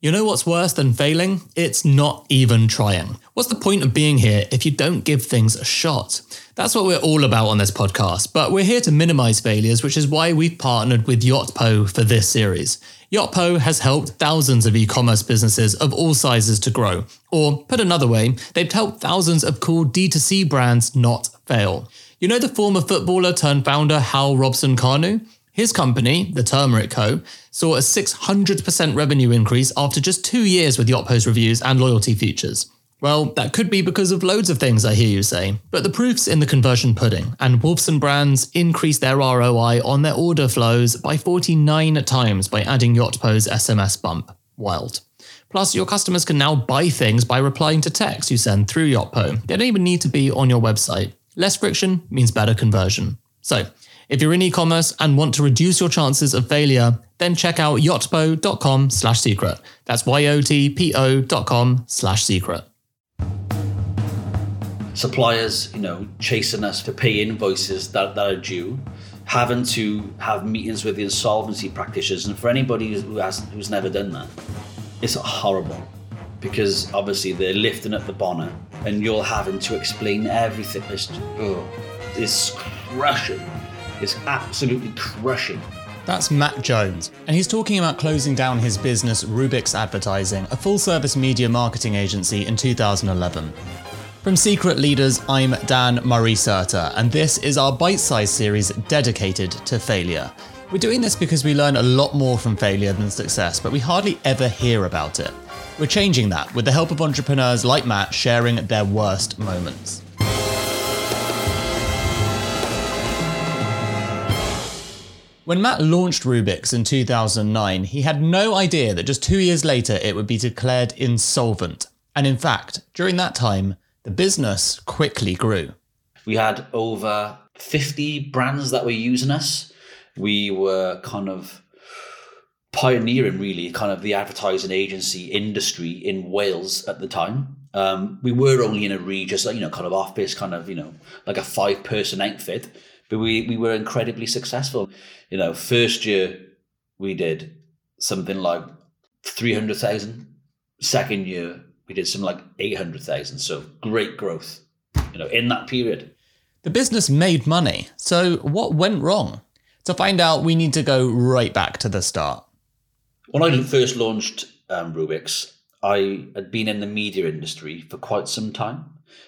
You know what's worse than failing? It's not even trying. What's the point of being here if you don't give things a shot? That's what we're all about on this podcast, but we're here to minimize failures, which is why we've partnered with Yotpo for this series. Yotpo has helped thousands of e-commerce businesses of all sizes to grow. Or put another way, they've helped thousands of cool D2C brands not fail. You know the former footballer turned founder Hal Robson-Khanu? His company, the Turmeric Co., saw a 600% revenue increase after just 2 years with Yotpo's reviews and loyalty features. Well, that could be because of loads of things, I hear you say, but the proof's in the conversion pudding, and Wolfson Brands increased their ROI on their order flows by 49 times by adding Yotpo's SMS bump. Wild. Plus, your customers can now buy things by replying to texts you send through Yotpo. They don't even need to be on your website. Less friction means better conversion. So, if you're in e-commerce and want to reduce your chances of failure, then check out yotpo.com/secret. That's YOTPO.com/secret. Suppliers, chasing us to pay invoices that are due, having to have meetings with the insolvency practitioners. And for anybody who's never done that, it's horrible because obviously they're lifting up the bonnet and you're having to explain everything. It's crushing. It's absolutely crushing. That's Matt Jones, and he's talking about closing down his business Rubix Advertising, a full-service media marketing agency in 2011. From Secret Leaders, I'm Dan Murray-Surter, and this is our bite-sized series dedicated to failure. We're doing this because we learn a lot more from failure than success, but we hardly ever hear about it. We're changing that with the help of entrepreneurs like Matt sharing their worst moments. When Matt launched Rubix in 2009, he had no idea that just 2 years later it would be declared insolvent. And in fact, during that time, the business quickly grew. We had over 50 brands that were using us. We were kind of pioneering, really, kind of the advertising agency industry in Wales at the time. We were only in a region, kind of office, like a 5-person outfit. But we were incredibly successful. First year we did something like 300,000. Second year we did something like 800,000. So great growth, in that period. The business made money. So what went wrong? To find out, we need to go right back to the start. When I first launched Rubix, I had been in the media industry for quite some time.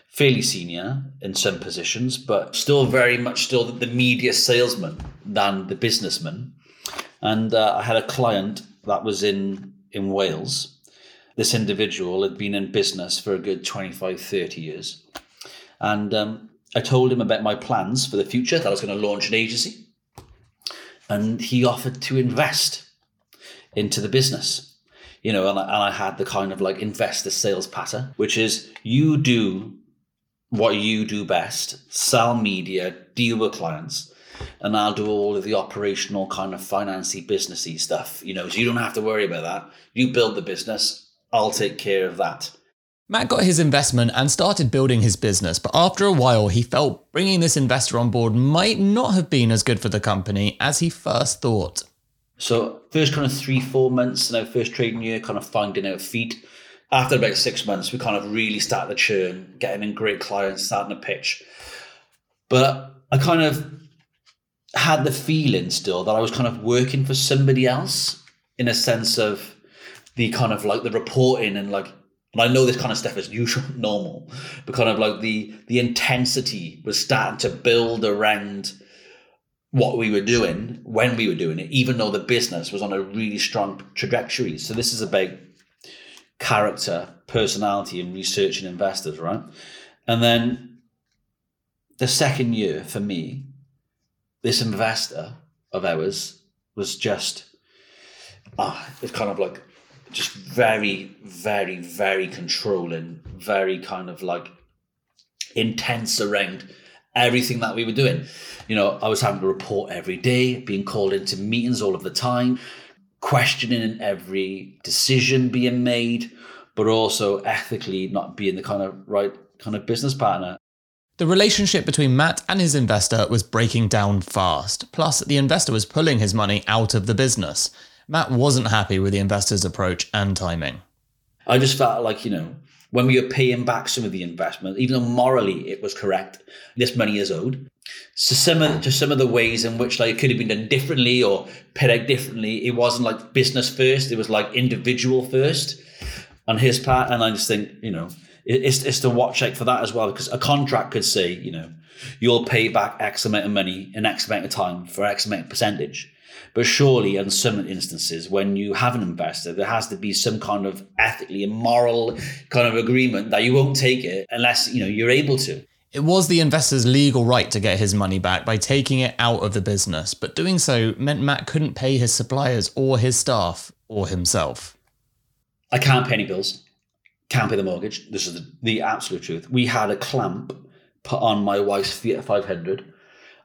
Fairly senior in some positions, but still very much the media salesman than the businessman. And I had a client that was in Wales. This individual had been in business for a good 25, 30 years. And I told him about my plans for the future, that I was going to launch an agency. And he offered to invest into the business, and I had the kind of investor sales pattern, which is you do what you do best, sell media, deal with clients, and I'll do all of the operational kind of financy, businessy stuff, so you don't have to worry about that. You build the business, I'll take care of that. Matt got his investment and started building his business, but after a while he felt bringing this investor on board might not have been as good for the company as he first thought. So first 3-4 months in our first trading year, finding our feet. After about 6 months, we really start the churn, getting in great clients, starting to pitch. But I had the feeling still that I was working for somebody else in a sense of the the reporting and I know this stuff is usual, normal, but the intensity was starting to build around what we were doing when we were doing it, even though the business was on a really strong trajectory. So this is about character, personality, and researching investors, right? And then the second year for me, this investor of ours was just, it's just very, very, very controlling, very intense around everything that we were doing. I was having to report every day, being called into meetings all of the time, questioning every decision being made, but also ethically not being the right business partner. The relationship between Matt and his investor was breaking down fast. Plus, the investor was pulling his money out of the business. Matt wasn't happy with the investors' approach and timing. I just felt like, you know, when we were paying back some of the investment, even though morally it was correct, this money is owed. So some of the ways in which like it could have been done differently or paid out differently, it wasn't like business first, it was like individual first on his part. And I just think, you know, it's the watch out for that as well, because a contract could say, you know, you'll pay back X amount of money in X amount of time for X amount of percentage. But surely in some instances when you have an investor, there has to be some kind of ethically and moral kind of agreement that you won't take it unless, you know, you're able to. It was the investor's legal right to get his money back by taking it out of the business, but doing so meant Matt couldn't pay his suppliers or his staff or himself. I can't pay any bills. Can't pay the mortgage. This is the absolute truth. We had a clamp put on my wife's Fiat 500.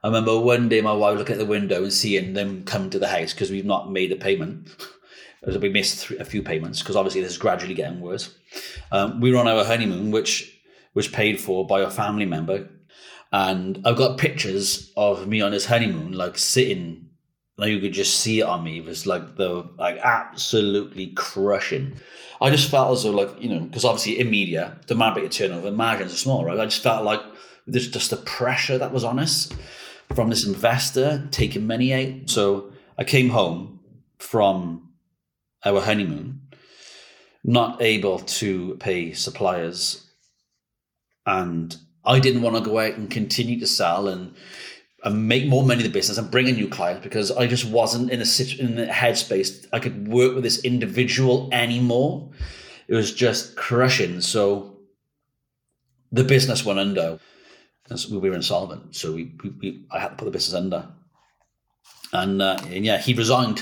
I remember one day my wife looking at the window and seeing them come to the house because we've not made a payment. We missed a few payments because obviously this is gradually getting worse. We were on our honeymoon, which was paid for by a family member. And I've got pictures of me on this honeymoon, like sitting, like you could just see it on me. It was like absolutely crushing. I just felt as though like, you know, because obviously in media, the amount of your turnover, margins are small, right? I just felt like there's just the pressure that was on us from this investor taking money out. So I came home from our honeymoon, not able to pay suppliers. And I didn't want to go out and continue to sell and make more money in the business and bring in new clients because I just wasn't in the headspace I could work with this individual anymore. It was just crushing. So the business went under. And so we were insolvent. So I had to put the business under. And yeah, he resigned.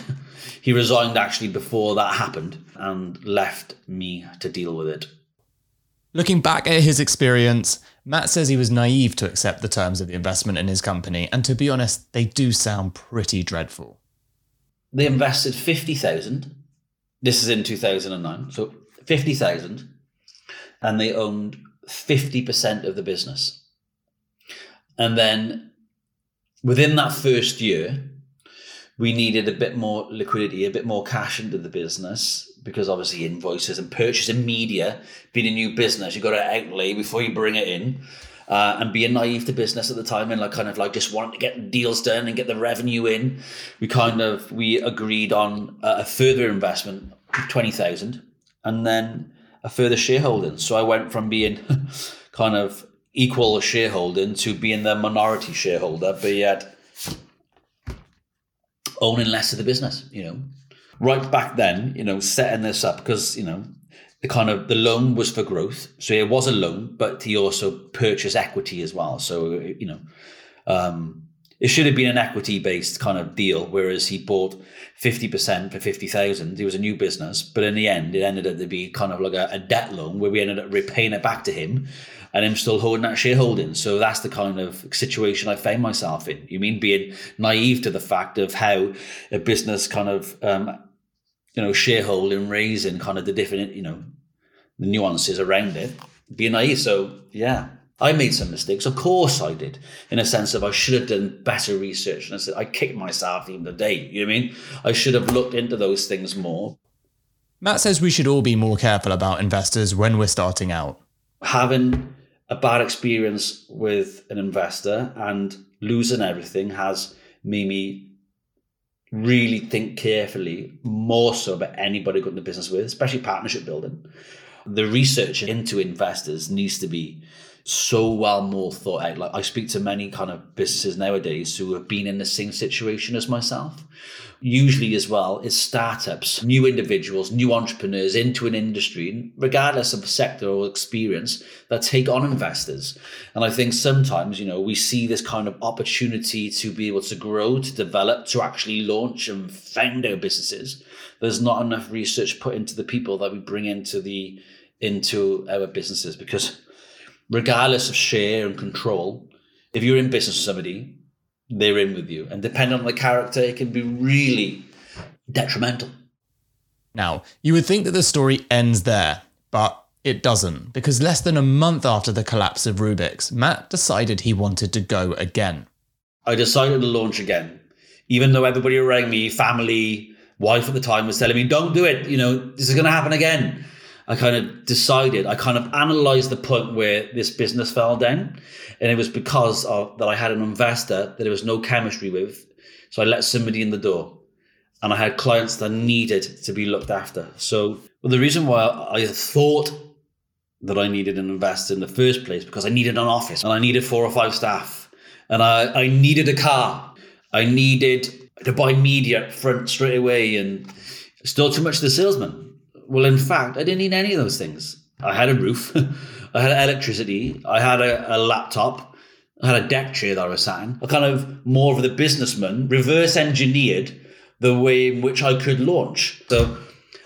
He resigned actually before that happened and left me to deal with it. Looking back at his experience, Matt says he was naive to accept the terms of the investment in his company, and to be honest, they do sound pretty dreadful. They invested $50,000. This is in 2009, so $50,000, and they owned 50% of the business. And then within that first year, we needed a bit more liquidity, a bit more cash into the business, because obviously invoices and purchase and media, being a new business, you've got to outlay before you bring it in. And being naive to business at the time and like kind of like just wanting to get deals done and get the revenue in, we agreed on a further investment of $20,000 and then a further shareholding. So I went from being kind of equal shareholding to being the minority shareholder, but yet owning less of the business, you know. Right back then, you know, setting this up because, you know, the loan was for growth. So it was a loan, but he also purchased equity as well. So, you know, it should have been an equity-based kind of deal, whereas he bought 50% for $50,000. It was a new business. But in the end, it ended up to be kind of like a debt loan where we ended up repaying it back to him and him still holding that shareholding. So that's the kind of situation I found myself in. You mean being naive to the fact of how a business kind of, you know, shareholding, raising, kind of the different, you know, the nuances around it, being naive. So, yeah, I made some mistakes. Of course I did, in a sense of I should have done better research. And I said, I kicked myself even today. You know what I mean? I should have looked into those things more. Matt says we should all be more careful about investors when we're starting out. Having a bad experience with an investor and losing everything has made me really think carefully more so about anybody going into business with, especially partnership building. The research into investors needs to be so well more thought out. Like I speak to many kind of businesses nowadays who have been in the same situation as myself. Usually as well is startups, new individuals, new entrepreneurs into an industry, regardless of sector or experience, that take on investors. And I think sometimes, you know, we see this kind of opportunity to be able to grow, to develop, to actually launch and found our businesses. There's not enough research put into the people that we bring into our businesses, because regardless of share and control, if you're in business with somebody, they're in with you. And depending on the character, it can be really detrimental. Now, you would think that the story ends there, but it doesn't, because less than a month after the collapse of Rubix, Matt decided he wanted to go again. I decided to launch again, even though everybody around me, family, wife at the time was telling me, don't do it, you know, this is going to happen again. I kind of decided, I kind of analyzed the point where this business fell down, and it was because of that I had an investor that there was no chemistry with. So I let somebody in the door, and I had clients that needed to be looked after. So the reason why I thought that I needed an investor in the first place, because I needed an office, and I needed 4 or 5 staff, and I needed a car. I needed to buy media up front straight away, and still too much of the salesman. Well, in fact, I didn't need any of those things. I had a roof, I had electricity, I had a laptop, I had a deck chair that I was sat in. I kind of, more of the businessman, reverse engineered the way in which I could launch. So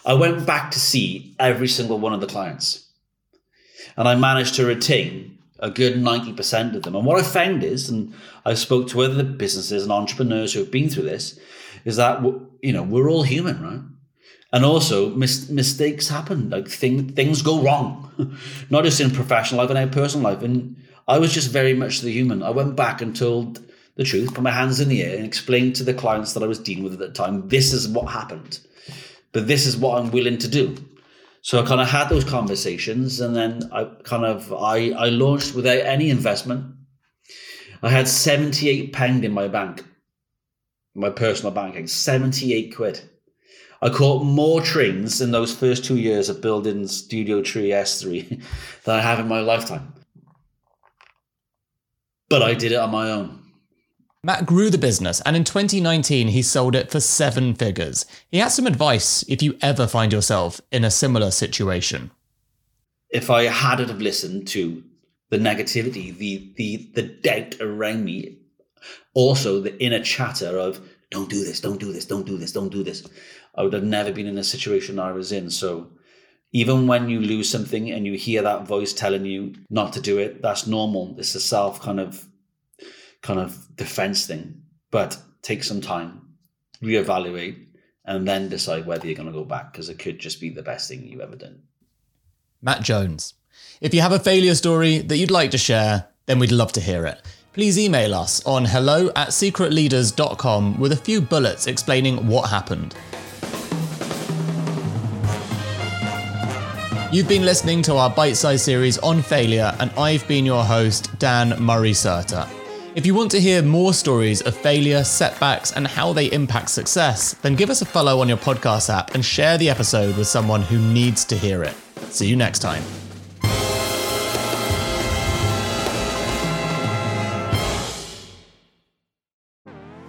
I went back to see every single one of the clients, and I managed to retain a good 90% of them. And what I found is, and I spoke to other businesses and entrepreneurs who have been through this, is that, you know, we're all human, right? And also mistakes happen, like things go wrong, not just in professional life, but in personal life. And I was just very much the human. I went back and told the truth, put my hands in the air, and explained to the clients that I was dealing with at that time, this is what happened, but this is what I'm willing to do. So I kind of had those conversations, and then I launched without any investment. I had 78 pound in my bank, my personal banking, 78 quid. I caught more trains in those first 2 years of building Studio Tree S3 than I have in my lifetime. But I did it on my own. Matt grew the business, and in 2019, he sold it for 7 figures. He has some advice if you ever find yourself in a similar situation. If I had have listened to the negativity, the doubt around me, also the inner chatter of, don't do this, don't do this, don't do this, don't do this, I would have never been in a situation I was in. So even when you lose something and you hear that voice telling you not to do it, that's normal. It's a self kind of defense thing, but take some time, reevaluate, and then decide whether you're going to go back, because it could just be the best thing you've ever done. Matt Jones. If you have a failure story that you'd like to share, then we'd love to hear it. Please email us on hello@secretleaders.com with a few bullets explaining what happened. You've been listening to our bite-sized series on failure, and I've been your host, Dan Murray-Surter. If you want to hear more stories of failure, setbacks, and how they impact success, then give us a follow on your podcast app and share the episode with someone who needs to hear it. See you next time.